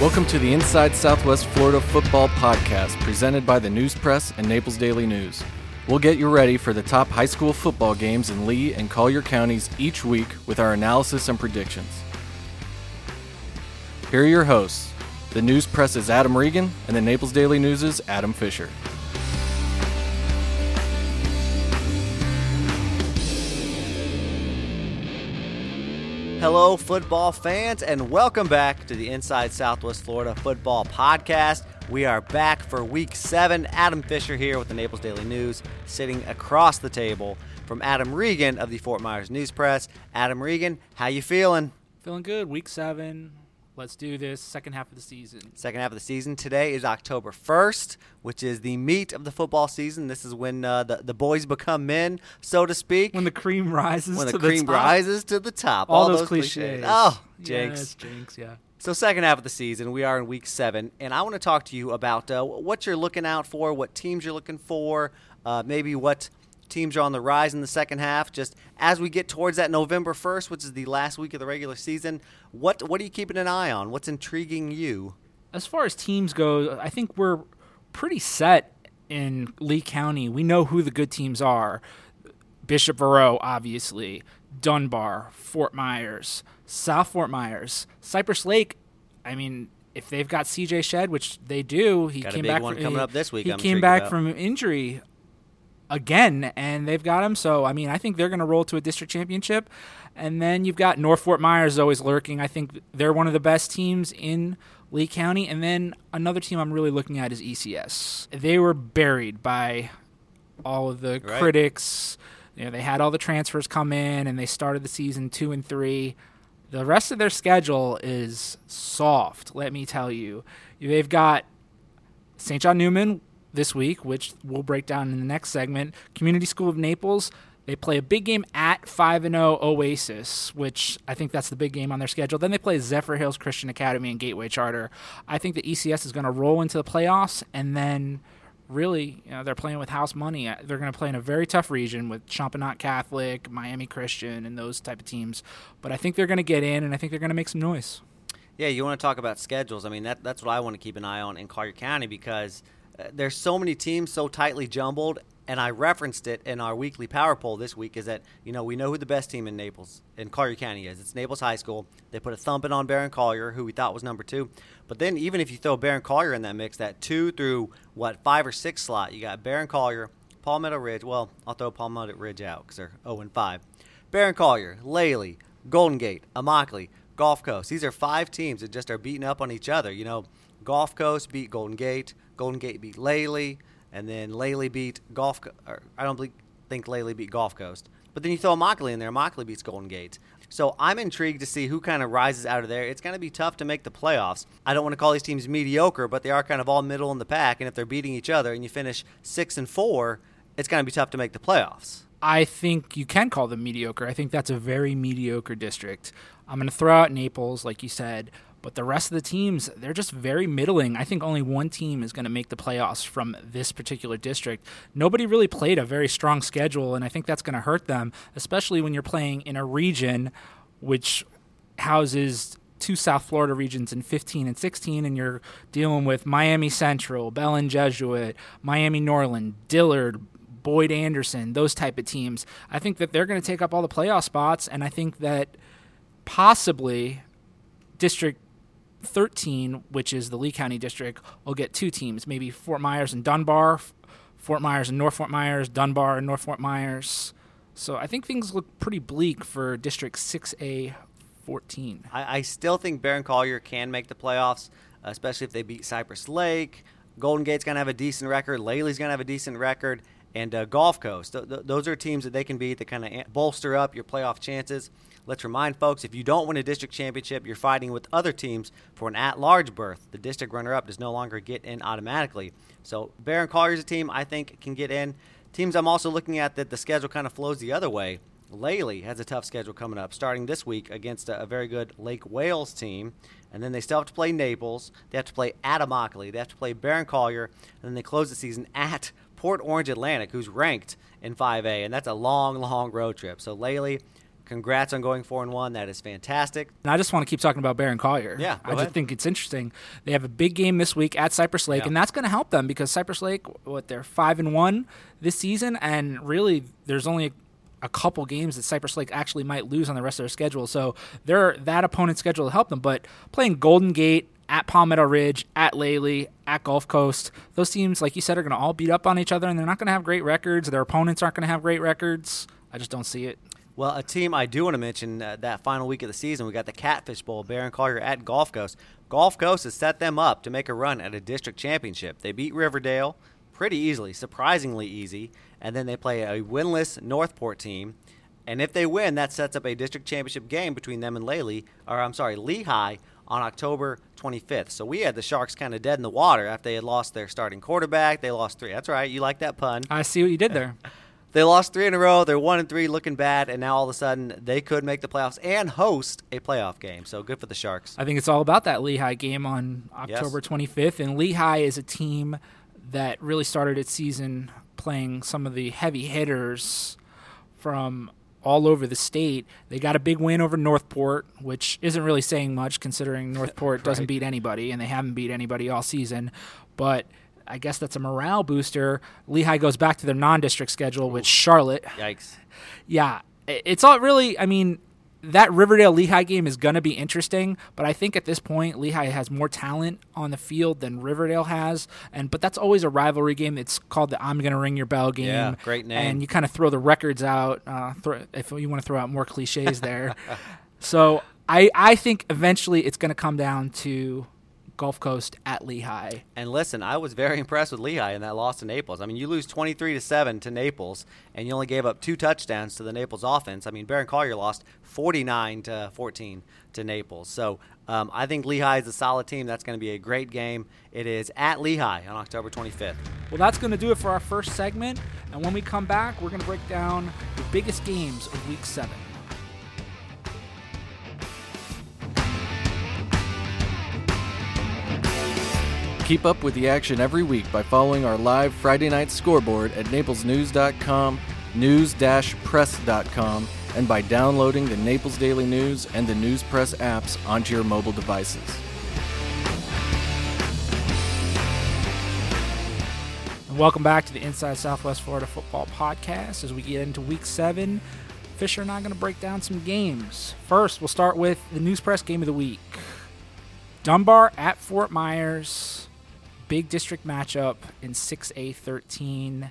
Welcome to the Inside Southwest Florida Football Podcast, presented by the News Press and Naples Daily News. We'll get you ready for the top high school football games in Lee and Collier counties each week with our analysis and predictions. Here are your hosts. The News Press's Adam Regan and the Naples Daily News' Adam Fisher. Hello, football fans, and welcome back to the Inside Southwest Florida Football Podcast. We are back for Week 7. Adam Fisher here with the Naples Daily News, sitting across the table from Adam Regan of the Fort Myers News Press. Adam Regan, how you feeling? Feeling good. Week 7. Let's do this. Second half of the season. Second half of the season. Today is October 1st, which is the meat of the football season. This is when the boys become men, so to speak. When the cream rises to the top. All those cliches. Oh, jinx. Yeah, jinx, yeah. So second half of the season, we are in Week 7, and I want to talk to you about what you're looking out for, what teams you're looking for, maybe what teams are on the rise in the second half. Just as we get towards that November 1st, which is the last week of the regular season, what are you keeping an eye on? What's intriguing you? As far as teams go, I think we're pretty set in Lee County. We know who the good teams are. Bishop Verot, obviously. Dunbar, Fort Myers, South Fort Myers, Cypress Lake. I mean, if they've got CJ Shedd, which they do, he came back from injury again, and they've got him. So, I mean, I think they're going to roll to a district championship. And then you've got North Fort Myers always lurking. I think they're one of the best teams in Lee County. And then another team I'm really looking at is ECS. They were buried by all of the critics. You know, they had all the transfers come in, and they started the season 2-3. The rest of their schedule is soft, let me tell you. They've got St. John Neumann this week, which we'll break down in the next segment. Community School of Naples, they play a big game at 5-0 Oasis, which I think that's the big game on their schedule. Then they play Zephyr Hills Christian Academy and Gateway Charter. I think the ECS is going to roll into the playoffs, and then really, you know, they're playing with house money. They're going to play in a very tough region with Champagnat Catholic, Miami Christian, and those type of teams. But I think they're going to get in, and I think they're going to make some noise. Yeah, you want to talk about schedules. I mean, that's what I want to keep an eye on in Collier County, because there's so many teams so tightly jumbled. And I referenced it in our weekly power poll this week, is that, you know, we know who the best team in Naples, in Collier County is. It's Naples High School. They put a thumping on Barron Collier, who we thought was number 2. But then even if you throw Barron Collier in that mix, that 2 through, 5 or 6 slot, you got Barron Collier, Palmetto Ridge. Well, I'll throw Palmetto Ridge out because they're 0-5. Barron Collier, Lely, Golden Gate, Immokalee, Golf Coast. These are 5 teams that just are beating up on each other. You know, Golf Coast beat Golden Gate. Golden Gate beat Lely. And then Lely beat Golf Coast. I don't think Lely beat Golf Coast. But then you throw Immokalee in there. Immokalee beats Golden Gate. So I'm intrigued to see who kind of rises out of there. It's going to be tough to make the playoffs. I don't want to call these teams mediocre, but they are kind of all middle in the pack. And if they're beating each other and you finish 6-4, it's going to be tough to make the playoffs. I think you can call them mediocre. I think that's a very mediocre district. I'm going to throw out Naples, like you said. But the rest of the teams, they're just very middling. I think only one team is going to make the playoffs from this particular district. Nobody really played a very strong schedule, and I think that's going to hurt them, especially when you're playing in a region which houses 2 South Florida regions in 15 and 16, and you're dealing with Miami Central, Belen Jesuit, Miami Norland, Dillard, Boyd Anderson, those type of teams. I think that they're going to take up all the playoff spots, and I think that possibly District 13, which is the Lee County district, will get 2 teams, maybe Fort Myers and Dunbar, Fort Myers and North Fort Myers, Dunbar and North Fort Myers. So I think things look pretty bleak for District 6A-14. I still think Barron Collier can make the playoffs, especially if they beat Cypress Lake. Golden Gate's going to have a decent record. Lely's going to have a decent record. And Golf Coast. Those are teams that they can beat that kind of bolster up your playoff chances. Let's remind folks, if you don't win a district championship, you're fighting with other teams for an at-large berth. The district runner-up does no longer get in automatically. So Barron Collier's a team I think can get in. Teams I'm also looking at that the schedule kind of flows the other way. Lely has a tough schedule coming up, starting this week against a very good Lake Wales team. And then they still have to play Naples. They have to play at Immokalee. They have to play Barron Collier. And then they close the season at Port Orange Atlantic, who's ranked in 5A. And that's a long, long road trip. So Lely, Congrats on going 4-1. That is fantastic. And I just want to keep talking about Barron Collier. Yeah, I just think it's interesting. They have a big game this week at Cypress Lake, and that's going to help them because Cypress Lake, they're 5-1 this season, and really there's only a couple games that Cypress Lake actually might lose on the rest of their schedule. So they're that opponent's schedule to help them. But playing Golden Gate, at Palmetto Ridge, at Lely, at Golf Coast. Those teams, like you said, are going to all beat up on each other, and they're not going to have great records. Their opponents aren't going to have great records. I just don't see it. Well, a team I do want to mention that final week of the season, we got the Catfish Bowl, Barron Collier at Golf Coast. Golf Coast has set them up to make a run at a district championship. They beat Riverdale pretty easily, surprisingly easy, and then they play a winless Northport team. And if they win, that sets up a district championship game between them and Lehigh, on October 25th. So we had the Sharks kind of dead in the water after they had lost their starting quarterback. They lost three. That's right. You like that pun. I see what you did there. They lost three in a row. They're 1-3 looking bad, and now all of a sudden they could make the playoffs and host a playoff game. So good for the Sharks. I think it's all about that Lehigh game on October 25th, and Lehigh is a team that really started its season playing some of the heavy hitters from all over the state. They got a big win over Northport, which isn't really saying much considering Northport doesn't beat anybody, and they haven't beat anybody all season. But I guess that's a morale booster. Lehigh goes back to their non-district schedule with Charlotte. Yikes. Yeah. It's all really, I mean, that Riverdale-Lehigh game is going to be interesting, but I think at this point Lehigh has more talent on the field than Riverdale has, but that's always a rivalry game. It's called the I'm Going to Ring Your Bell game. Yeah, great name. And you kind of throw the records out if you want to throw out more cliches there. So I think eventually it's going to come down to Gulf Coast at Lehigh. And listen, I was very impressed with Lehigh in that loss to Naples. I mean, you lose 23-7 to Naples, and you only gave up 2 touchdowns to the Naples offense. I mean, Barron Collier lost 49-14 to Naples. So I think Lehigh is a solid team. That's going to be a great game. It is at Lehigh on October 25th. Well, that's going to do it for our first segment. And when we come back, we're going to break down the biggest games of Week 7. Keep up with the action every week by following our live Friday night scoreboard at naplesnews.com, news-press.com, and by downloading the Naples Daily News and the News Press apps onto your mobile devices. And welcome back to the Inside Southwest Florida Football Podcast. As we get into Week 7, Fisher and I are going to break down some games. First, we'll start with the News Press Game of the Week. Dunbar at Fort Myers. Big district matchup in 6A13.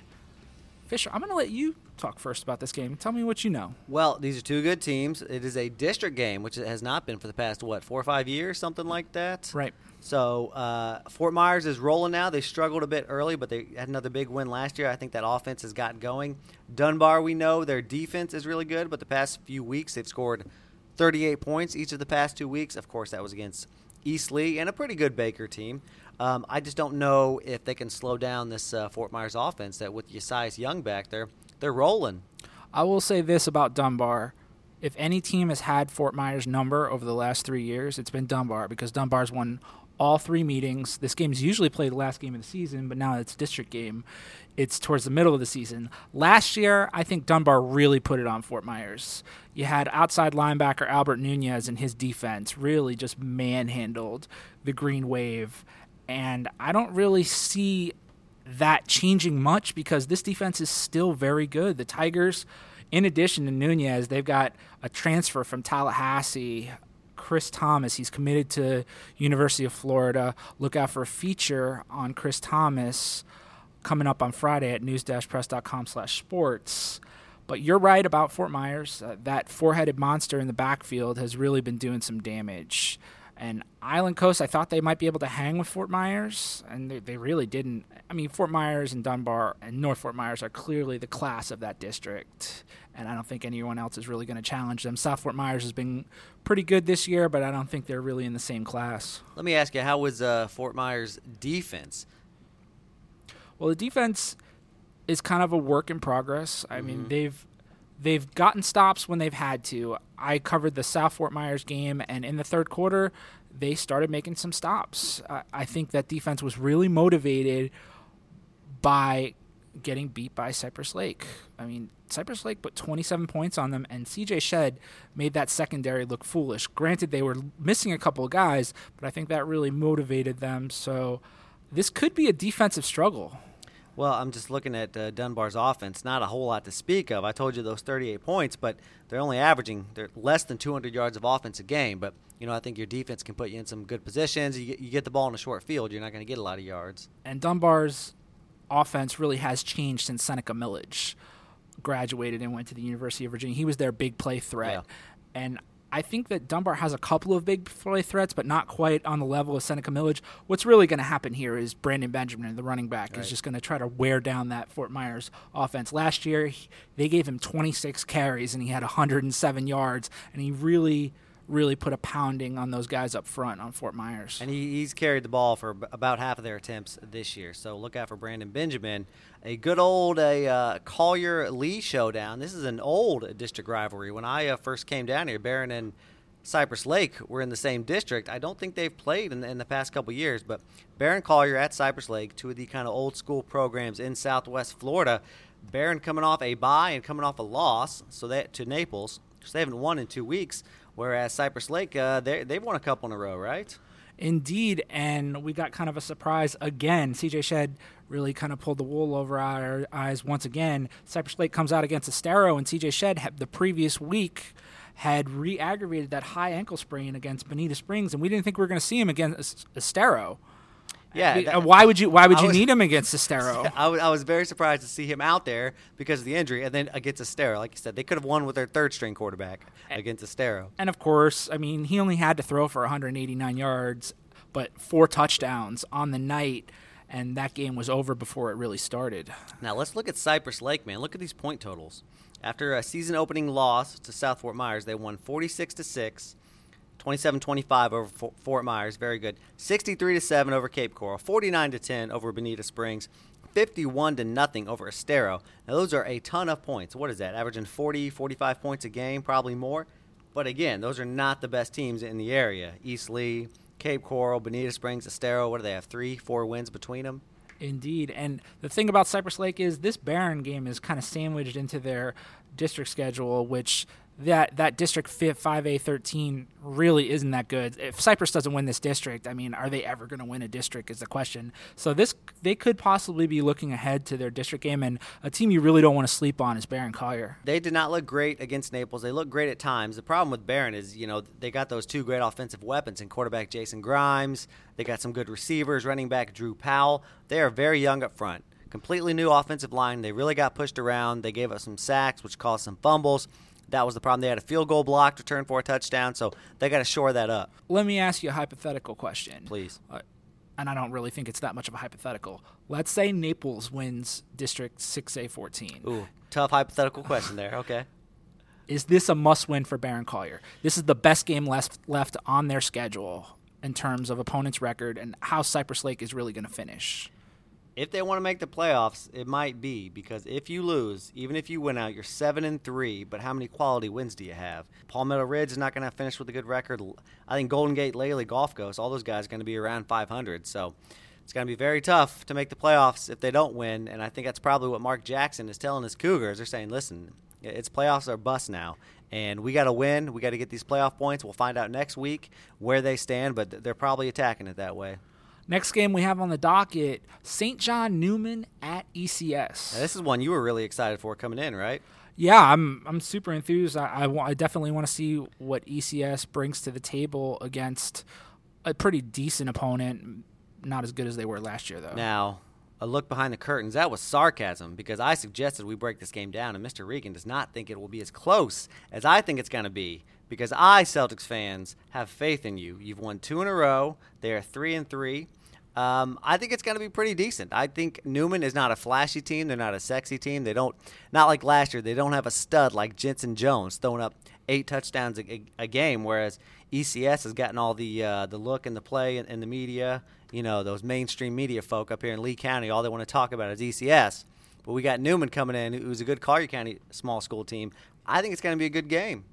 Fisher, I'm going to let you talk first about this game. Tell me what you know. Well, these are two good teams. It is a district game, which it has not been for the past, 4 or 5 years, something like that? Right. So Fort Myers is rolling now. They struggled a bit early, but they had another big win last year. I think that offense has got going. Dunbar, we know their defense is really good, but the past few weeks they've scored 38 points each of the past 2 weeks. Of course, that was against East Lee and a pretty good Baker team. I just don't know if they can slow down this Fort Myers offense that with Yesias Young back there, they're rolling. I will say this about Dunbar. If any team has had Fort Myers' number over the last 3 years, it's been Dunbar because Dunbar's won all 3 meetings. This game's usually played the last game of the season, but now it's district game. It's towards the middle of the season. Last year, I think Dunbar really put it on Fort Myers. You had outside linebacker Albert Nunez and his defense really just manhandled the Green Wave. And I don't really see that changing much because this defense is still very good. The Tigers, in addition to Nunez, they've got a transfer from Tallahassee, Chris Thomas. He's committed to University of Florida. Look out for a feature on Chris Thomas coming up on Friday at news-press.com/sports. But you're right about Fort Myers. That four-headed monster in the backfield has really been doing some damage. And Island Coast, I thought they might be able to hang with Fort Myers, and they really didn't. I mean, Fort Myers and Dunbar and North Fort Myers are clearly the class of that district, and I don't think anyone else is really going to challenge them. South Fort Myers has been pretty good this year, but I don't think they're really in the same class. Let me ask you, how was Fort Myers' defense? Well, the defense is kind of a work in progress. I mean, they've gotten stops when they've had to. I covered the South Fort Myers game, and in the third quarter, they started making some stops. I think that defense was really motivated by getting beat by Cypress Lake. I mean, Cypress Lake put 27 points on them, and CJ Shedd made that secondary look foolish. Granted, they were missing a couple of guys, but I think that really motivated them. So this could be a defensive struggle. Well, I'm just looking at Dunbar's offense. Not a whole lot to speak of. I told you those 38 points, but they're only averaging less than 200 yards of offense a game. But, you know, I think your defense can put you in some good positions. You get the ball in a short field, you're not going to get a lot of yards. And Dunbar's offense really has changed since Seneca Milledge graduated and went to the University of Virginia. He was their big play threat. Yeah. And I think that Dunbar has a couple of big play threats, but not quite on the level of Seneca Milledge. What's really going to happen here is Brandon Benjamin, the running back, right, is just going to try to wear down that Fort Myers offense. Last year, they gave him 26 carries, and he had 107 yards, and he really put a pounding on those guys up front on Fort Myers. And he's carried the ball for about half of their attempts this year. So look out for Brandon Benjamin. A good old Collier-Lee showdown. This is an old district rivalry. When I first came down here, Barron and Cypress Lake were in the same district. I don't think they've played in the past couple years, but Barron Collier at Cypress Lake, two of the kind of old-school programs in southwest Florida. Barron coming off a bye and coming off a loss so that to Naples. So they haven't won in 2 weeks. Whereas Cypress Lake, they've won a couple in a row, right? Indeed, and we got kind of a surprise again. CJ Shedd really kind of pulled the wool over our eyes once again. Cypress Lake comes out against Estero, and CJ Shedd the previous week had re-aggravated that high ankle sprain against Bonita Springs, and we didn't think we were going to see him against Estero. Yeah, why would you need him against Estero? I was very surprised to see him out there because of the injury, and then against Estero, like you said, they could have won with their third-string quarterback against Estero. And of course, I mean, he only had to throw for 189 yards, but 4 touchdowns on the night, and that game was over before it really started. Now let's look at Cypress Lake, man. Look at these point totals. After a season-opening loss to South Fort Myers, they won 46-6. 27-25 over Fort Myers, very good. 63-7 over Cape Coral, 49-10 over Bonita Springs, 51-0 over Estero. Now, those are a ton of points. What is that, averaging 40, 45 points a game, probably more? But again, those are not the best teams in the area. East Lee, Cape Coral, Bonita Springs, Estero, what do they have, 3-4 wins between them? Indeed, and the thing about Cypress Lake is this Barron game is kind of sandwiched into their district schedule, which – That district 5A13 really isn't that good. If Cypress doesn't win this district, I mean, are they ever going to win a district is the question. So they could possibly be looking ahead to their district game, and a team you really don't want to sleep on is Barron Collier. They did not look great against Naples. They looked great at times. The problem with Barron is, you know, they got those two great offensive weapons in quarterback Jason Grimes. They got some good receivers, running back Drew Powell. They are very young up front. Completely new offensive line. They really got pushed around. They gave up some sacks, which caused some fumbles. That was the problem. They had a field goal blocked, returned for a touchdown, so they got to shore that up. Let me ask you a hypothetical question. Please. And I don't really think it's that much of a hypothetical. Let's say Naples wins District 6A14. Ooh, tough hypothetical question there. Okay. Is this a must-win for Barron Collier? This is the best game left on their schedule in terms of opponent's record and how Cypress Lake is really going to finish. If they want to make the playoffs, it might be, because if you lose, even if you win out, you're 7-3, but how many quality wins do you have? Palmetto Ridge is not going to finish with a good record. I think Golden Gate, Lely, Golf Coast, all those guys are going to be around 500, so it's going to be very tough to make the playoffs if they don't win, and I think that's probably what Mark Jackson is telling his Cougars. They're saying, listen, it's playoffs or bust now, and we got to win. We got to get these playoff points. We'll find out next week where they stand, but they're probably attacking it that way. Next game we have on the docket, St. John Neumann at ECS. Now, this is one you were really excited for coming in, right? Yeah, I'm super enthused. I definitely want to see what ECS brings to the table against a pretty decent opponent. Not as good as they were last year, though. Now, a look behind the curtains. That was sarcasm because I suggested we break this game down, and Mr. Regan does not think it will be as close as I think it's going to be. Because I, Celtics fans, have faith in you. You've won 2 in a row. They are 3-3. I think it's going to be pretty decent. I think Newman is not a flashy team. They're not a sexy team. They don't, not like last year, they don't have a stud like Jensen Jones throwing up 8 touchdowns a game, whereas ECS has gotten all the look and the play and the media. You know, those mainstream media folk up here in Lee County, all they want to talk about is ECS. But we got Newman coming in, who's a good Collier County small school team. I think it's going to be a good game.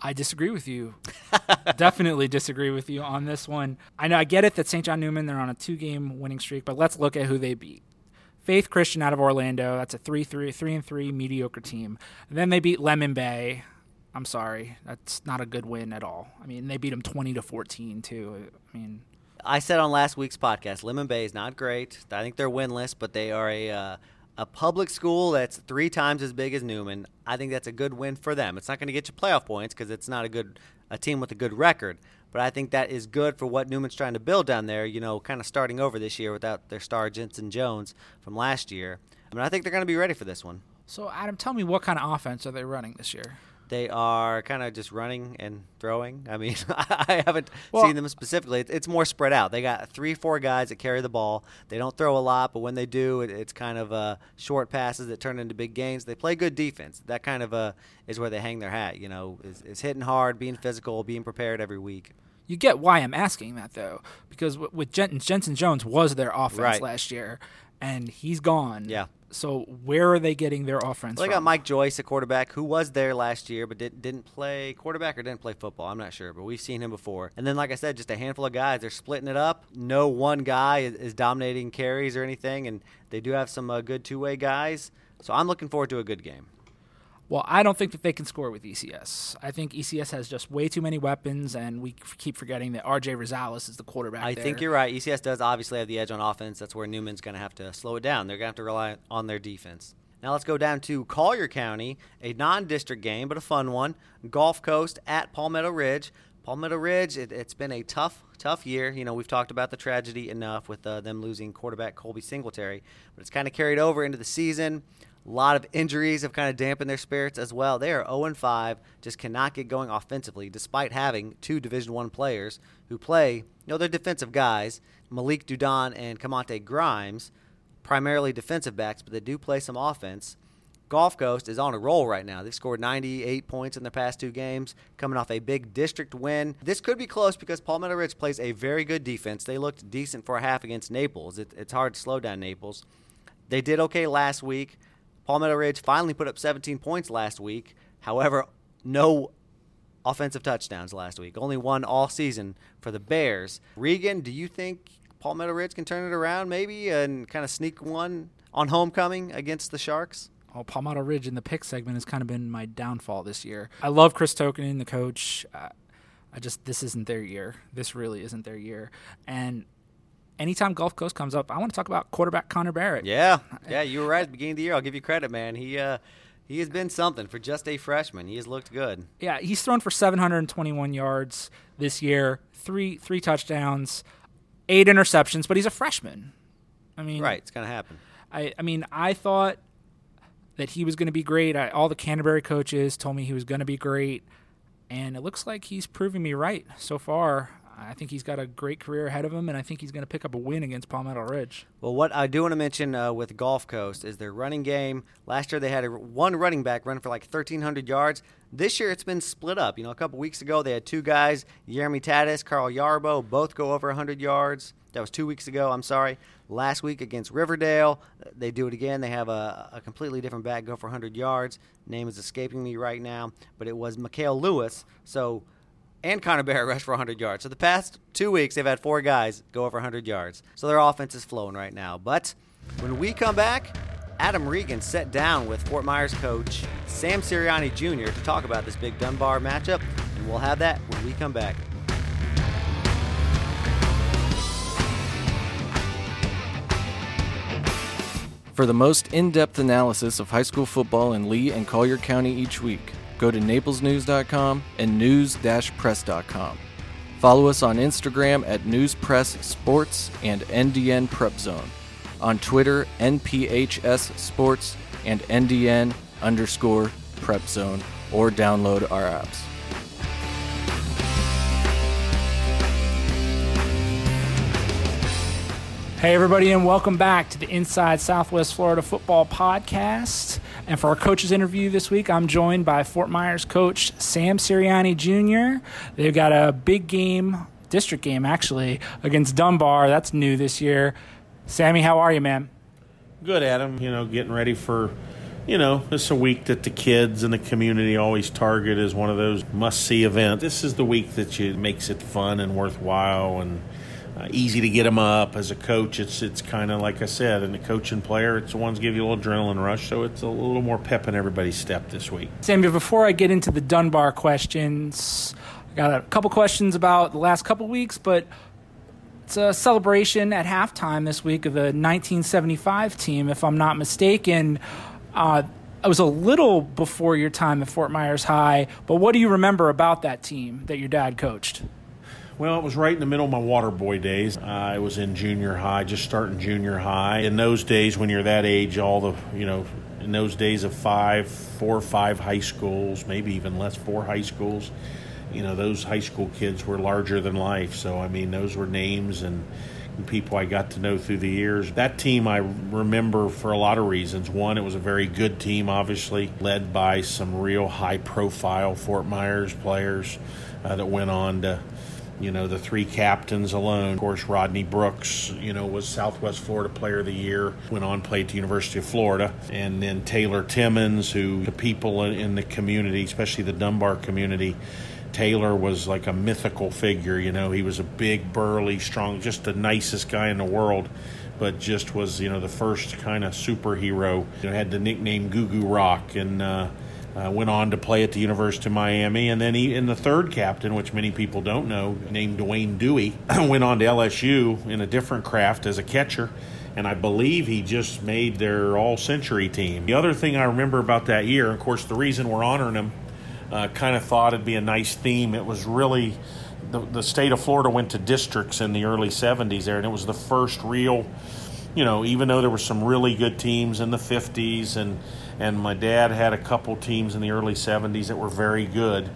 I disagree with you. Definitely disagree with you on this one. I know I get it that St. John Neumann, they're on a 2-game winning streak, but let's look at who they beat. Faith Christian out of Orlando. That's a 3-3 mediocre team. And then they beat Lemon Bay. I'm sorry, that's not a good win at all. I mean, they beat them 20-14 too. I mean, I said on last week's podcast, Lemon Bay is not great. I think they're winless, but they are a public school that's three times as big as Newman. I think that's a good win for them. It's not going to get you playoff points because it's not a team with a good record. But I think that is good for what Newman's trying to build down there, you know, kind of starting over this year without their star Jensen Jones from last year. I mean, I think they're going to be ready for this one. So, Adam, tell me, what kind of offense are they running this year? They are kind of just running and throwing. I mean, I haven't seen them specifically. It's more spread out. They got 3-4 guys that carry the ball. They don't throw a lot, but when they do, it's kind of short passes that turn into big gains. They play good defense. That kind of is where they hang their hat, you know, is hitting hard, being physical, being prepared every week. You get why I'm asking that, though, because with Jensen Jones was their offense last year, and he's gone. Yeah. So where are they getting their offense from? They got Mike Joyce, a quarterback, who was there last year but didn't play quarterback or didn't play football. I'm not sure, but we've seen him before. And then, like I said, just a handful of guys. They're splitting it up. No one guy is dominating carries or anything, and they do have some good two-way guys. So I'm looking forward to a good game. Well, I don't think that they can score with ECS. I think ECS has just way too many weapons, and we keep forgetting that R.J. Rosales is the quarterback there. I think you're right. ECS does obviously have the edge on offense. That's where Newman's going to have to slow it down. They're going to have to rely on their defense. Now let's go down to Collier County, a non-district game, but a fun one. Golf Coast at Palmetto Ridge. Palmetto Ridge, it's been a tough year. You know, we've talked about the tragedy enough with them losing quarterback Colby Singletary, but it's kind of carried over into the season. A lot of injuries have kind of dampened their spirits as well. They are 0-5, just cannot get going offensively, despite having two Division I players who play, you know, they're defensive guys, Malik Dudon and Kamonte Grimes, primarily defensive backs, but they do play some offense. Golf Coast is on a roll right now. They've scored 98 points in their past two games, coming off a big district win. This could be close because Palmetto Ridge plays a very good defense. They looked decent for a half against Naples. It's hard to slow down Naples. They did okay last week. Palmetto Ridge finally put up 17 points last week. However, no offensive touchdowns last week. Only one all season for the Bears. Regan, do you think Palmetto Ridge can turn it around maybe and kind of sneak one on homecoming against the Sharks? Oh, Palmetto Ridge in the pick segment has kind of been my downfall this year. I love Chris Tokenin, the coach. This isn't their year. This really isn't their year. And anytime Gulf Coast comes up, I want to talk about quarterback Connor Barrett. Yeah, you were right at the beginning of the year. I'll give you credit, man. He has been something for just a freshman. He has looked good. Yeah, he's thrown for 721 yards this year, three touchdowns, 8 interceptions, but he's a freshman. I mean, right, it's going to happen. I mean, I thought that he was going to be great. All the Canterbury coaches told me he was going to be great, and it looks like he's proving me right so far. I think he's got a great career ahead of him, and I think he's going to pick up a win against Palmetto Ridge. Well, what I do want to mention with Gulf Coast is their running game. Last year they had one running back run for like 1,300 yards. This year it's been split up. You know, a couple weeks ago they had two guys, Jeremy Tatis, Carl Yarbo, both go over 100 yards. That was 2 weeks ago, I'm sorry. Last week against Riverdale, they do it again. They have a completely different back go for 100 yards. Name is escaping me right now, but it was Mikhail Lewis. So and Connor Barrett rushed for 100 yards. So the past 2 weeks, they've had four guys go over 100 yards. So their offense is flowing right now. But when we come back, Adam Regan sat down with Fort Myers coach Sam Sirianni Jr. to talk about this big Dunbar matchup, and we'll have that when we come back. For the most in-depth analysis of high school football in Lee and Collier County each week, go to naplesnews.com and news-press.com. Follow us on Instagram at newspresssports and NDN Prep Zone. On Twitter, NPHS Sports and NDN_Prep Zone, or download our apps. Hey, everybody, and welcome back to the Inside Southwest Florida Football Podcast. And for our coaches interview this week, I'm joined by Fort Myers coach Sam Sirianni Jr. They've got a big game, district game actually, against Dunbar. That's new this year. Sammy, how are you, man? Good, Adam. You know, getting ready for, you know, this is a week that the kids and the community always target as one of those must-see events. This is the week that makes it fun and worthwhile, and easy to get them up. As a coach, it's kind of like I said, and a coach and player, it's the ones that give you a little adrenaline rush, so it's a little more pep in everybody's step this week. Samuel, before I get into the Dunbar questions, I got a couple questions about the last couple weeks, but it's a celebration at halftime this week of the 1975 team, if I'm not mistaken. It was a little before your time at Fort Myers High, but what do you remember about that team that your dad coached? Well, it was right in the middle of my water boy days. I was in junior high, just starting junior high. In those days, when you're that age, in those days of four or five high schools, maybe even less, four high schools, those high school kids were larger than life. So, those were names and people I got to know through the years. That team I remember for a lot of reasons. One, it was a very good team, obviously, led by some real high-profile Fort Myers players that went on to... the three captains alone. Of course, Rodney Brooks, was Southwest Florida Player of the Year, went on, played at the University of Florida. And then Taylor Timmons, who the people in the community, especially the Dunbar community, Taylor was like a mythical figure. He was a big, burly, strong, just the nicest guy in the world, but just was, the first kind of superhero. Had the nickname Goo Goo Rock, and went on to play at the University of Miami. And then the third captain, which many people don't know, named Dwayne Dewey, went on to LSU in a different craft as a catcher. And I believe he just made their all-century team. The other thing I remember about that year, of course, the reason we're honoring him, kind of thought it'd be a nice theme. It was really the state of Florida went to districts in the early 70s there, and it was the first real, even though there were some really good teams in the 50s, and my dad had a couple teams in the early 70s that were very good.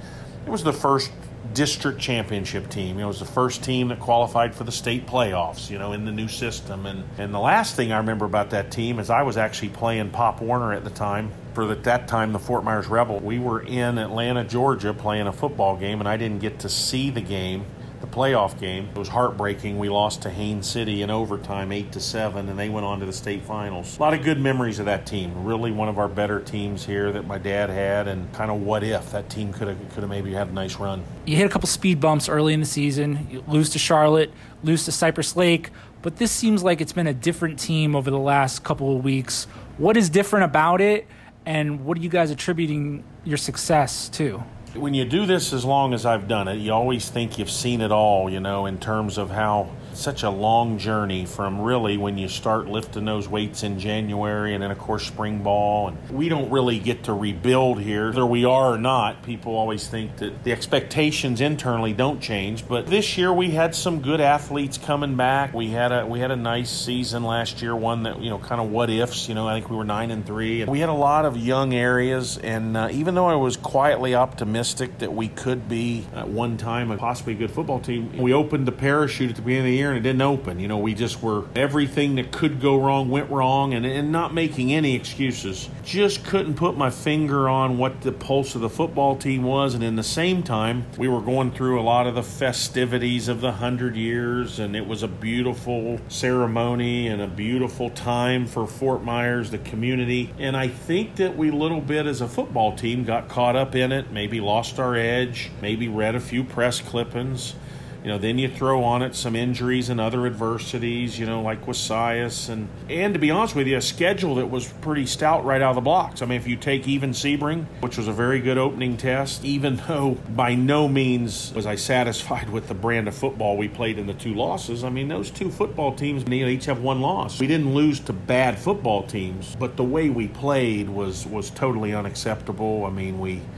It was the first district championship team. It was the first team that qualified for the state playoffs, in the new system. And the last thing I remember about that team is I was actually playing Pop Warner at the time. For at that time, the Fort Myers Rebel. We were in Atlanta, Georgia, playing a football game, and I didn't get to see the game, the playoff game. It was heartbreaking. We lost to Haines City in overtime 8-7, and they went on to the state finals. A lot of good memories of that team. Really one of our better teams here that my dad had, and kind of what if that team could have maybe had a nice run. You hit a couple speed bumps early in the season. You lose to Charlotte, lose to Cypress Lake, but this seems like it's been a different team over the last couple of weeks. What is different about it, and what are you guys attributing your success to? When you do this as long as I've done it, you always think you've seen it all, in terms of how such a long journey from really when you start lifting those weights in January and then, of course, spring ball. And we don't really get to rebuild here. Whether we are or not, people always think that the expectations internally don't change. But this year we had some good athletes coming back. We had a nice season last year, one that, kind of what ifs. I think we were 9-3. We had a lot of young areas, and even though I was quietly optimistic that we could be at one time a possibly good football team, we opened the parachute at the beginning of the year and it didn't open. We just were, everything that could go wrong went wrong, and not making any excuses. Just couldn't put my finger on what the pulse of the football team was, and in the same time, we were going through a lot of the festivities of the 100 years, and it was a beautiful ceremony and a beautiful time for Fort Myers, the community. And I think that we little bit as a football team got caught up in it, maybe lost our edge, maybe read a few press clippings. Then you throw on it some injuries and other adversities, like Yesias. And to be honest with you, a schedule that was pretty stout right out of the blocks. If you take even Sebring, which was a very good opening test, even though by no means was I satisfied with the brand of football we played in the two losses. Those two football teams, each have one loss. We didn't lose to bad football teams, but the way we played was totally unacceptable.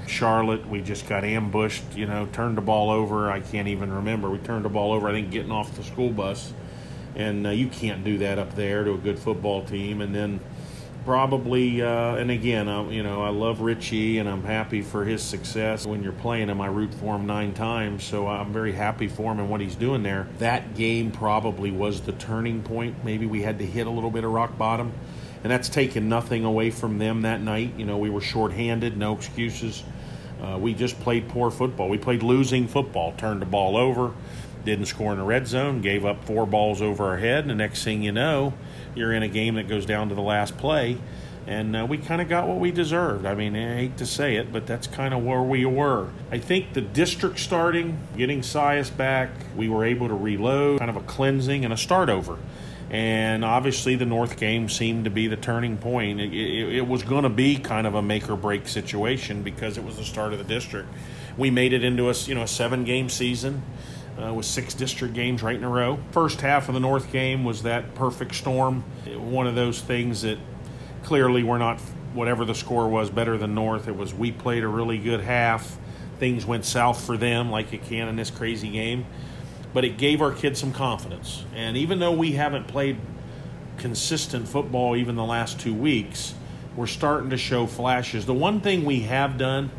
Charlotte, we just got ambushed, turned the ball over. I can't even remember. We turned the ball over, I think, getting off the school bus. And you can't do that up there to a good football team. And then probably, I love Richie, and I'm happy for his success. When you're playing him, I root for him 9 times, so I'm very happy for him and what he's doing there. That game probably was the turning point. Maybe we had to hit a little bit of rock bottom. And that's taken nothing away from them that night. We were shorthanded, no excuses. We just played poor football. We played losing football, turned the ball over, didn't score in the red zone, gave up 4 balls over our head. And the next thing you know, you're in a game that goes down to the last play. And we kind of got what we deserved. I mean, I hate to say it, but that's kind of where we were. I think the district starting, getting Sias back, we were able to reload, kind of a cleansing and a start over. And obviously the North game seemed to be the turning point. It was going to be kind of a make or break situation because it was the start of the district. We made it into a 7-game season. With 6 district games right in a row. First half of the North game was that perfect storm. One of those things that clearly we're not, whatever the score was, better than North. It was we played a really good half. Things went south for them like it can in this crazy game. But it gave our kids some confidence. And even though we haven't played consistent football even the last 2 weeks, we're starting to show flashes. The one thing we have done,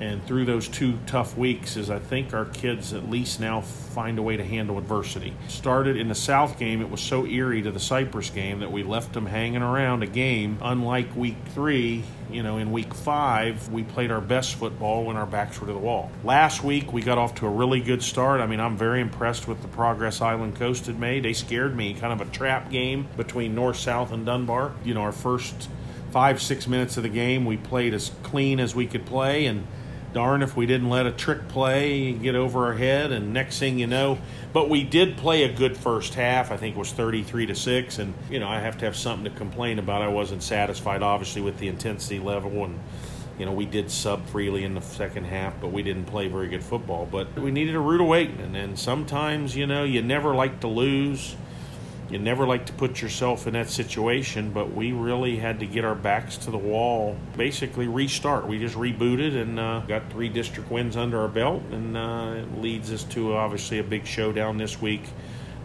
and through those 2 tough weeks, is I think our kids at least now find a way to handle adversity. Started in the South game, it was so eerie to the Cypress game that we left them hanging around a game. Unlike week 3, in week 5, we played our best football when our backs were to the wall. Last week, we got off to a really good start. I mean, I'm very impressed with the progress Island Coast had made. They scared me, kind of a trap game between North, South, and Dunbar. Our first 5-6 minutes of the game, we played as clean as we could play, and darn if we didn't let a trick play get over our head, and next thing you know. But we did play a good first half. I think it was 33-6, and I have to have something to complain about. I wasn't satisfied, obviously, with the intensity level, and we did sub freely in the second half, but we didn't play very good football. But we needed a rude awakening, and sometimes you never like to lose. You never like to put yourself in that situation, but we really had to get our backs to the wall, basically restart. We just rebooted and got 3 district wins under our belt, and it leads us to, obviously, a big showdown this week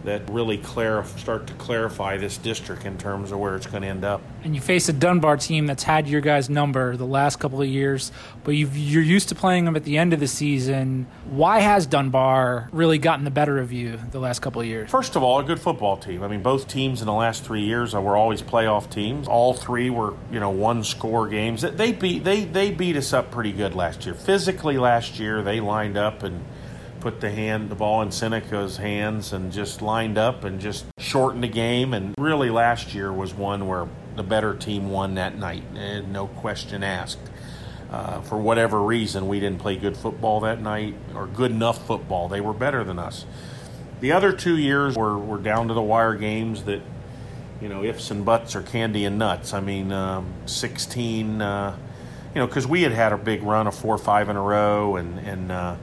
that really start to clarify this district in terms of where it's going to end up. And you face a Dunbar team that's had your guys' number the last couple of years, but you're used to playing them at the end of the season. Why has Dunbar really gotten the better of you the last couple of years? First of all, a good football team. I mean, both teams in the last 3 years were always playoff teams. All 3 were, one-score games. They beat us up pretty good last year. Physically last year, they lined up and put the ball in Seneca's hands and just lined up and just shortened the game. And really last year was one where the better team won that night, and no question asked. For whatever reason, we didn't play good football that night, or good enough football. They were better than us. The other 2 years were down-to-the-wire games that, ifs and buts or candy and nuts. I mean, 16, because we had a big run of 4 or 5 in a row, and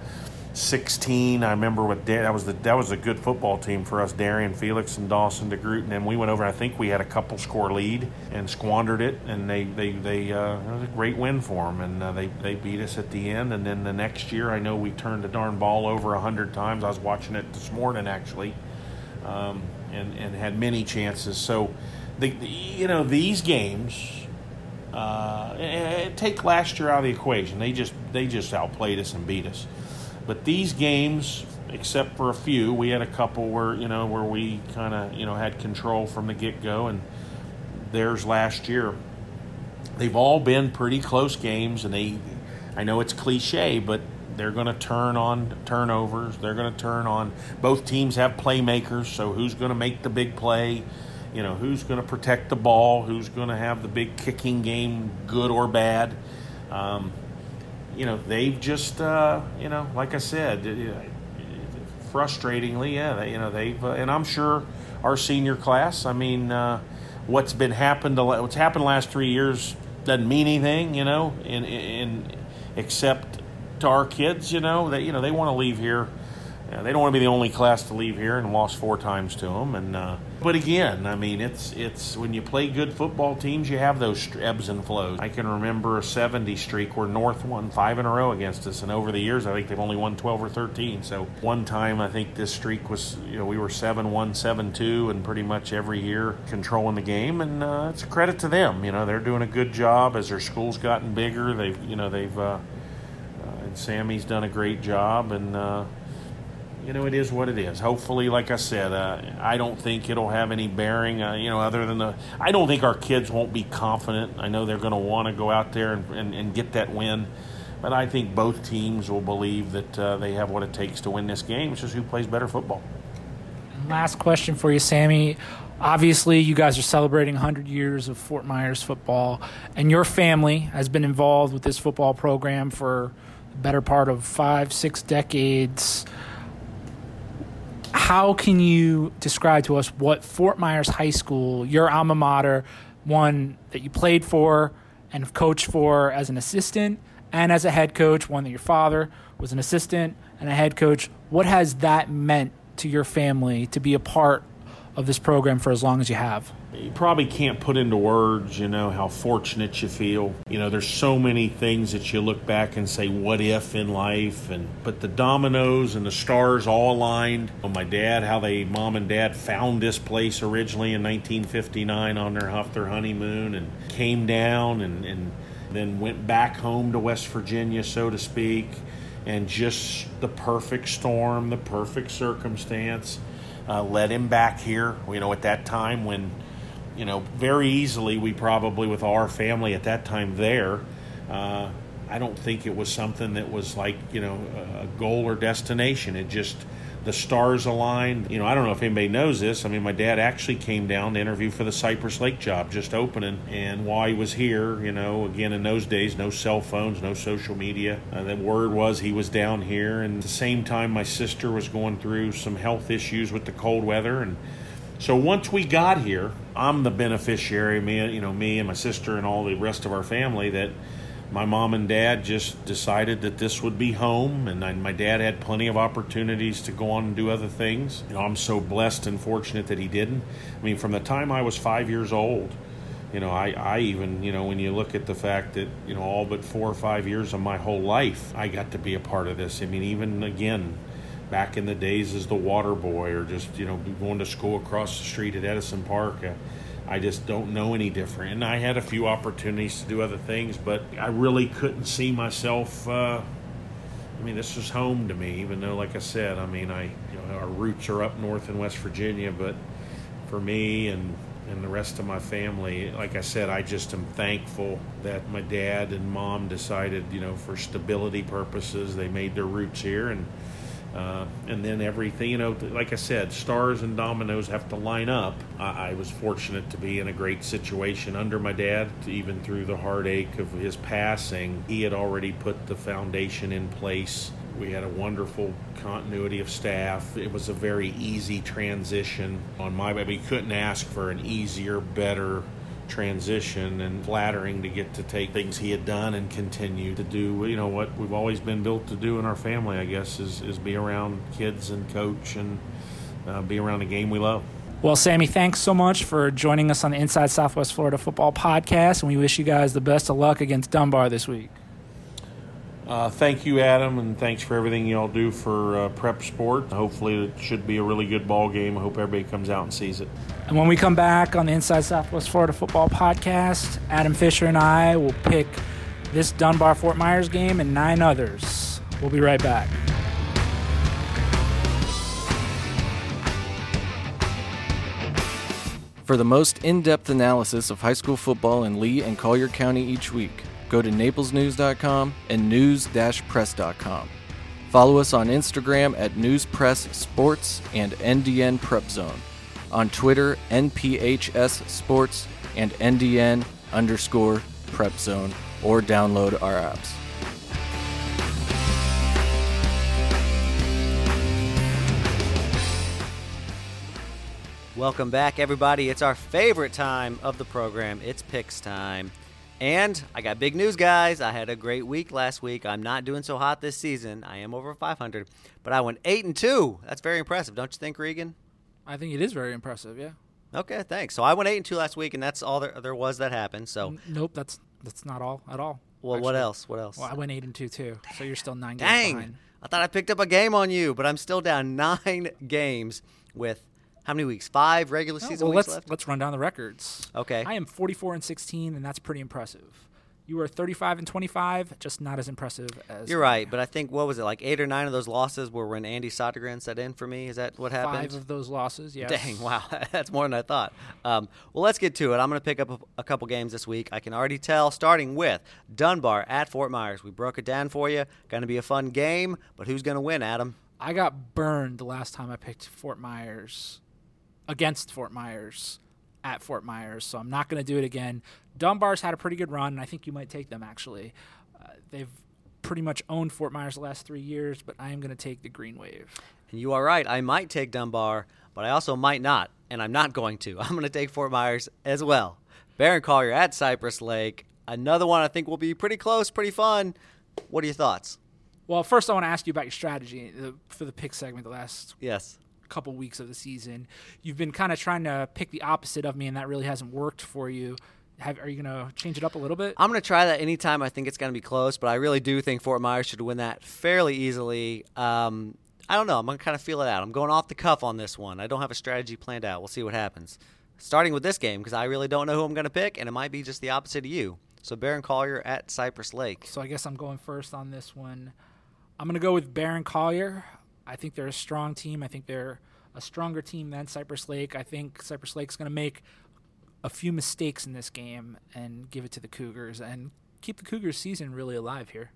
16, I remember with that was a good football team for us, Darian, Felix, and Dawson DeGroot, and then we went over. I think we had a couple score lead and squandered it, and they it was a great win for them, and they beat us at the end. And then the next year, I know we turned the darn ball over 100 times. I was watching it this morning actually, and had many chances. So, these games. Take last year out of the equation. They just outplayed us and beat us. But these games, except for a few, we had a couple where we kind of had control from the get-go, and theirs last year. They've all been pretty close games, and I know it's cliche, but they're going to turn on turnovers. They're going to turn on. Both teams have playmakers, so who's going to make the big play? Who's going to protect the ball? Who's going to have the big kicking game, good or bad? They've just, like I said, frustratingly, they've, and I'm sure our senior class, what's happened the last 3 years doesn't mean anything, except to our kids, they want to leave here. They don't want to be the only class to leave here, and lost 4 times to them. And but again, it's when you play good football teams, you have those ebbs and flows. I can remember a 70 streak where North won 5 in a row against us, and over the years, I think they've only won 12 or 13. So one time, I think this streak was, we were 7-1, 7-2, and pretty much every year controlling the game. And it's a credit to them. They're doing a good job as their school's gotten bigger. And Sammy's done a great job, and. It is what it is. Hopefully, like I said, I don't think it'll have any bearing, other than I don't think our kids won't be confident. I know they're going to want to go out there and get that win. But I think both teams will believe that they have what it takes to win this game. It's just who plays better football. Last question for you, Sammy. Obviously, you guys are celebrating 100 years of Fort Myers football, and your family has been involved with this football program for the better part of 5-6 decades. How can you describe to us what Fort Myers High School, your alma mater, one that you played for and have coached for as an assistant and as a head coach, one that your father was an assistant and a head coach, what has that meant to your family to be a part of this program for as long as you have? You probably can't put into words, you know, how fortunate you feel. You know, there's so many things that you look back and say, what if in life? But the dominoes and the stars all aligned. Oh, my dad, how mom and dad found this place originally in 1959 on their honeymoon and came down and then went back home to West Virginia, so to speak, and just the perfect storm, the perfect circumstance. Led him back here, you know, at that time when, you know, very easily we probably, with our family at that time there, I don't think it was something that was like, you know, a goal or destination. It just, the stars aligned. You know, I don't know if anybody knows this. I mean, my dad actually came down to interview for the Cypress Lake job just opening. And while he was here, you know, again, in those days, no cell phones, no social media. The word was he was down here. And at the same time, my sister was going through some health issues with the cold weather. And so once we got here, I'm the beneficiary, me and my sister and all the rest of our family, that my mom and dad just decided that this would be home, and my dad had plenty of opportunities to go on and do other things. You know, I'm so blessed and fortunate that he didn't. I mean, from the time I was 5 years old, you know, I even, you know, when you look at the fact that, you know, all but 4 or 5 years of my whole life, I got to be a part of this. I mean, even again, back in the days as the water boy or just, you know, going to school across the street at Edison Park, I just don't know any different. And I had a few opportunities to do other things, but I really couldn't see myself. I mean, this was home to me, even though, like I said, I mean, our roots are up north in West Virginia, but for me and the rest of my family, like I said, I just am thankful that my dad and mom decided, you know, for stability purposes, they made their roots here. And then everything, you know, like I said, stars and dominoes have to line up. I was fortunate to be in a great situation under my dad. Even through the heartache of his passing, he had already put the foundation in place. We had a wonderful continuity of staff. It was a very easy transition on my way. We couldn't ask for an easier, better transition, and flattering to get to take things he had done and continue to do, you know, what we've always been built to do in our family, I guess, is be around kids and coach and be around the game we love. Well, Sammy, thanks so much for joining us on the Inside Southwest Florida Football Podcast, and we wish you guys the best of luck against Dunbar this week. Thank you, Adam, and thanks for everything you all do for prep sport. Hopefully it should be a really good ball game. I hope everybody comes out and sees it. And when we come back on the Inside Southwest Florida Football Podcast, Adam Fisher and I will pick this Dunbar-Fort Myers game and 9 others. We'll be right back. For the most in-depth analysis of high school football in Lee and Collier County each week, go to naplesnews.com and news-press.com. Follow us on Instagram at newspresssports and NDN Prep Zone. On Twitter, NPHS Sports and NDN_Prep Zone, or download our apps. Welcome back, everybody. It's our favorite time of the program. It's picks time. And I got big news, guys. I had a great week last week. I'm not doing so hot this season. I am over 500, but I went 8-2. That's very impressive, don't you think, Regan? I think it is very impressive, yeah. Okay, thanks. So I went 8-2 last week, and that's all there was that happened. So nope, that's not all at all. Well, actually. What else? Well, I went 8-2 too. Dang. So you're still 9 games behind. I thought I picked up a game on you, but I'm still down 9 games with. How many weeks? 5 regular season weeks left? Let's run down the records. Okay. I am 44-16, and that's pretty impressive. You are 35-25, just not as impressive as. You're right, but I think, what was it, like 8 or 9 of those losses were when Andy Sottergren set in for me? Is that what happened? 5 of those losses, yes. Dang, wow, that's more than I thought. Well, let's get to it. I'm going to pick up a couple games this week. I can already tell, starting with Dunbar at Fort Myers. We broke it down for you. Going to be a fun game, but who's going to win, Adam? I got burned the last time I picked Fort Myers. against Fort Myers at Fort Myers, so I'm not going to do it again. Dunbar's had a pretty good run, and I think you might take them, actually. They've pretty much owned Fort Myers the last 3 years, but I am going to take the Green Wave. And you are right. I might take Dunbar, but I also might not, and I'm not going to. I'm going to take Fort Myers as well. Barron Collier at Cypress Lake. Another one I think will be pretty close, pretty fun. What are your thoughts? Well, first I want to ask you about your strategy for the pick segment the last couple weeks of the season. You've been kind of trying to pick the opposite of me, and that really hasn't worked for you. Are you going to change it up a little bit? I'm going to try that anytime I think it's going to be close, but I really do think Fort Myers should win that fairly easily. I don't know. I'm going to kind of feel it out. I'm going off the cuff on this one. I don't have a strategy planned out. We'll see what happens. Starting with this game, because I really don't know who I'm going to pick, and it might be just the opposite of you. So Barron Collier at Cypress Lake. So I guess I'm going first on this one. I'm going to go with Barron Collier. I think they're a strong team. I think they're a stronger team than Cypress Lake. I think Cypress Lake's going to make a few mistakes in this game and give it to the Cougars and keep the Cougars' season really alive here.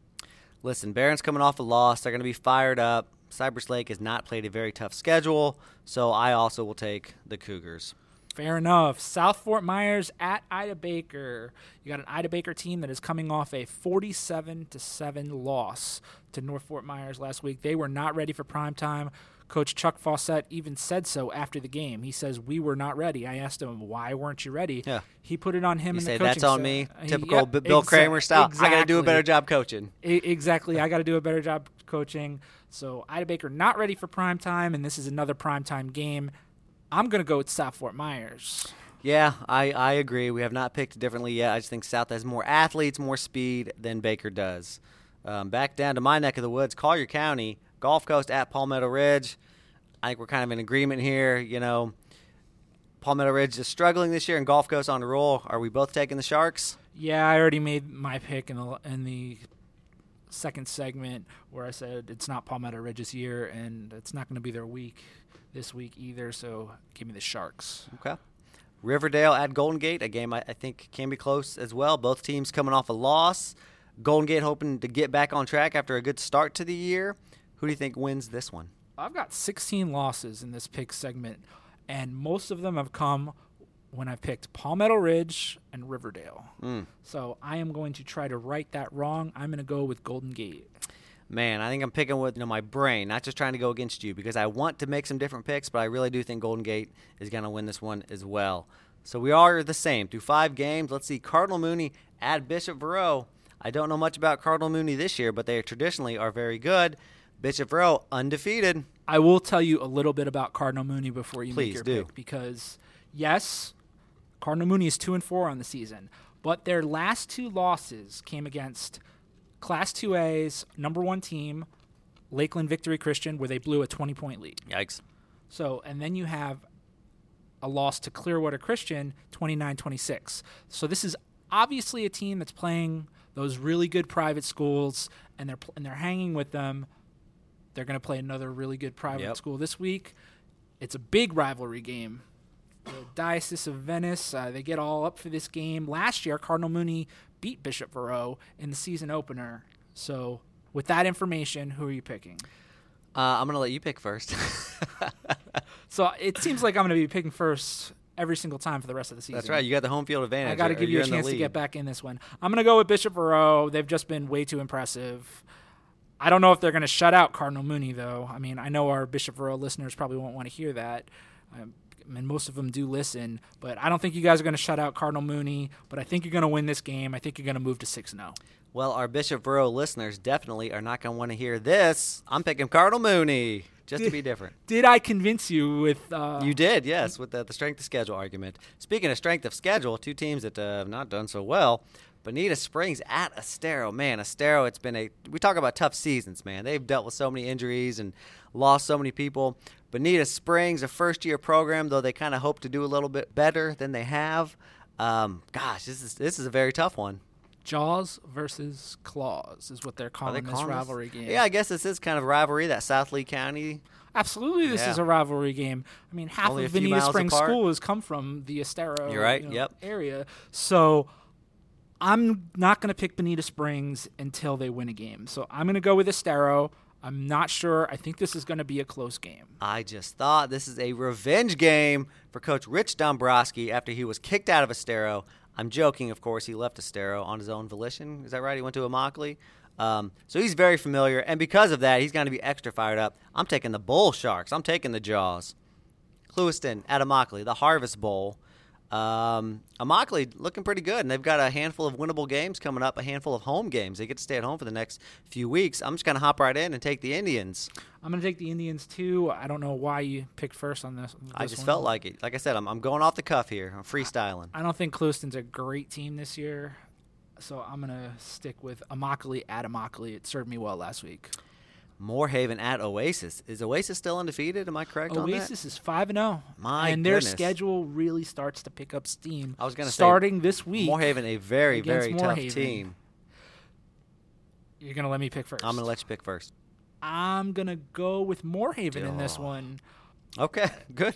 Listen, Barron's coming off a loss. They're going to be fired up. Cypress Lake has not played a very tough schedule, so I also will take the Cougars. Fair enough. South Fort Myers at Ida Baker. You got an Ida Baker team that is coming off a 47-7 loss to North Fort Myers last week. They were not ready for primetime. Coach Chuck Fawcett even said so after the game. He says, we were not ready. I asked him, why weren't you ready? Yeah. He put it on him and the coaching staff. That's on me. Typical Bill Kramer style. Exactly. I got to do a better job coaching. Exactly. I got to do a better job coaching. So Ida Baker not ready for primetime, and this is another primetime game. I'm going to go with South Fort Myers. Yeah, I agree. We have not picked differently yet. I just think South has more athletes, more speed than Baker does. Back down to my neck of the woods, Collier County, Golf Coast at Palmetto Ridge. I think we're kind of in agreement here. You know, Palmetto Ridge is struggling this year, and Golf Coast on a roll. Are we both taking the Sharks? Yeah, I already made my pick in the second segment where I said it's not Palmetto Ridge's year, and it's not going to be their week this week either, so give me the Sharks. Okay. Riverdale at Golden Gate, a game I think can be close as well. Both teams coming off a loss. Golden Gate hoping to get back on track after a good start to the year. Who do you think wins this one? I've got 16 losses in this pick segment, and most of them have come when I picked Palmetto Ridge and Riverdale. So I am going to try to right that wrong. I'm going to go with Golden Gate. Man, I think I'm picking with my brain, not just trying to go against you, because I want to make some different picks, but I really do think Golden Gate is going to win this one as well. So we are the same. Through 5 games, let's see, Cardinal Mooney at Bishop Verot. I don't know much about Cardinal Mooney this year, but they traditionally are very good. Bishop Verot, undefeated. I will tell you a little bit about Cardinal Mooney before you make your pick, because, yes, Cardinal Mooney is 2-4 on the season, but their last 2 losses came against Class 2A's #1 team, Lakeland Victory Christian, where they blew a 20-point lead. Yikes. So, and then you have a loss to Clearwater Christian, 29-26. So this is obviously a team that's playing those really good private schools, and they're hanging with them. They're going to play another really good private school this week. It's a big rivalry game. The Diocese of Venice, they get all up for this game. Last year, Cardinal Mooney beat Bishop Verot in the season opener. So with that information, who are you picking? I'm going to let you pick first. So it seems like I'm going to be picking first every single time for the rest of the season. That's right. You got the home field advantage. I got to give you a chance to get back in this one. I'm going to go with Bishop Verot. They've just been way too impressive. I don't know if they're going to shut out Cardinal Mooney, though. I mean, I know our Bishop Verot listeners probably won't want to hear that. And most of them do listen, but I don't think you guys are going to shut out Cardinal Mooney, but I think you're going to win this game. I think you're going to move to 6-0. Well, our Bishop Verot listeners definitely are not going to want to hear this. I'm picking Cardinal Mooney, just to be different. Did I convince you with you did, yes, with the strength of schedule argument. Speaking of strength of schedule, 2 teams that have not done so well, Bonita Springs at Estero. Man, Estero, it's been we talk about tough seasons, man. They've dealt with so many injuries and lost so many people. Bonita Springs, a first-year program, though they kind of hope to do a little bit better than they have. Gosh, this is a very tough one. Jaws versus Claws is what they're calling this rivalry game. Yeah, I guess this is kind of rivalry, that South Lee County. Absolutely, this is a rivalry game. I mean, half of Bonita Springs School has come from the Estero area. So I'm not going to pick Bonita Springs until they win a game. So I'm going to go with Estero. I'm not sure. I think this is going to be a close game. I just thought this is a revenge game for Coach Rich Dombrowski after he was kicked out of Estero. I'm joking, of course. He left Estero on his own volition. Is that right? He went to Immokalee. So he's very familiar, and because of that, he's going to be extra fired up. I'm taking the Bull Sharks. I'm taking the Jaws. Clewiston at Immokalee, the Harvest Bowl. Immokalee looking pretty good, and they've got a handful of winnable games coming up, a handful of home games. They get to stay at home for the next few weeks. I'm just going to hop right in and take the Indians. I'm going to take the Indians, too. I don't know why you picked first on this. I just felt like it. Like I said, I'm going off the cuff here. I'm freestyling. I don't think Clewiston's a great team this year, so I'm going to stick with Immokalee at Immokalee. It served me well last week. Moore Haven at Oasis. Is Oasis still undefeated? Am I correct on that? Oasis is 5-0. Their schedule really starts to pick up steam. I was going to say, starting this week. Moore Haven, a very, very tough team. You're going to let me pick first? I'm going to let you pick first. I'm going to go with Moore Haven in this one. Okay, good.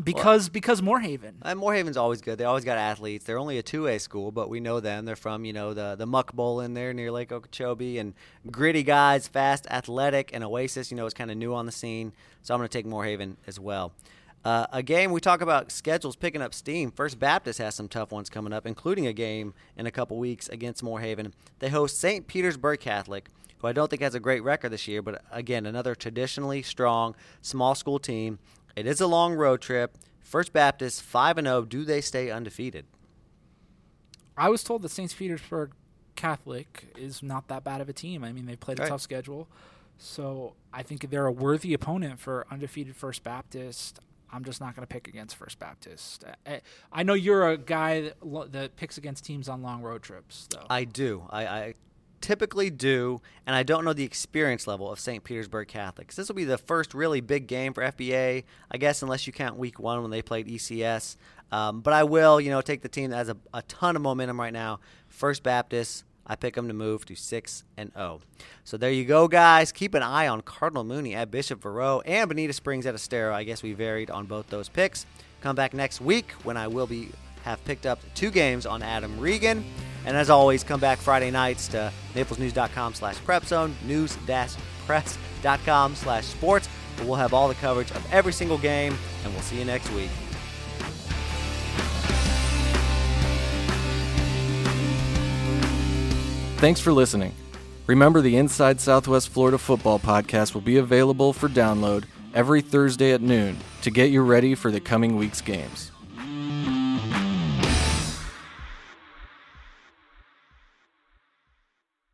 Because Moore Haven. And Moore Haven's always good. They always got athletes. They're only a 2A school, but we know them. They're from, the Muck Bowl in there near Lake Okeechobee, and gritty guys, fast, athletic, and Oasis, is kind of new on the scene. So I'm going to take Moore Haven as well. A game we talk about schedules picking up steam. First Baptist has some tough ones coming up, including a game in a couple weeks against Moore Haven. They host St. Petersburg Catholic, who I don't think has a great record this year, but again, another traditionally strong small school team. It is a long road trip. First Baptist, 5-0. Do they stay undefeated? I was told that St. Petersburg Catholic is not that bad of a team. They played a tough schedule. So I think they're a worthy opponent for undefeated First Baptist. I'm just not going to pick against First Baptist. I know you're a guy that picks against teams on long road trips, though. I do. I typically do, and I don't know the experience level of St. Petersburg Catholics. This will be the first really big game for FBA, I guess, unless you count week one when they played ECS. But I will, take the team that has a ton of momentum right now. First Baptist, I pick them to move to 6-0. So there you go, guys. Keep an eye on Cardinal Mooney at Bishop Verot and Bonita Springs at Estero. I guess we varied on both those picks. Come back next week when I will have picked up 2 games on Adam Regan. And as always, come back Friday nights to naplesnews.com/prepzone, news-press.com/sports. We'll have all the coverage of every single game, and we'll see you next week. Thanks for listening. Remember, the Inside Southwest Florida Football podcast will be available for download every Thursday at noon to get you ready for the coming week's games.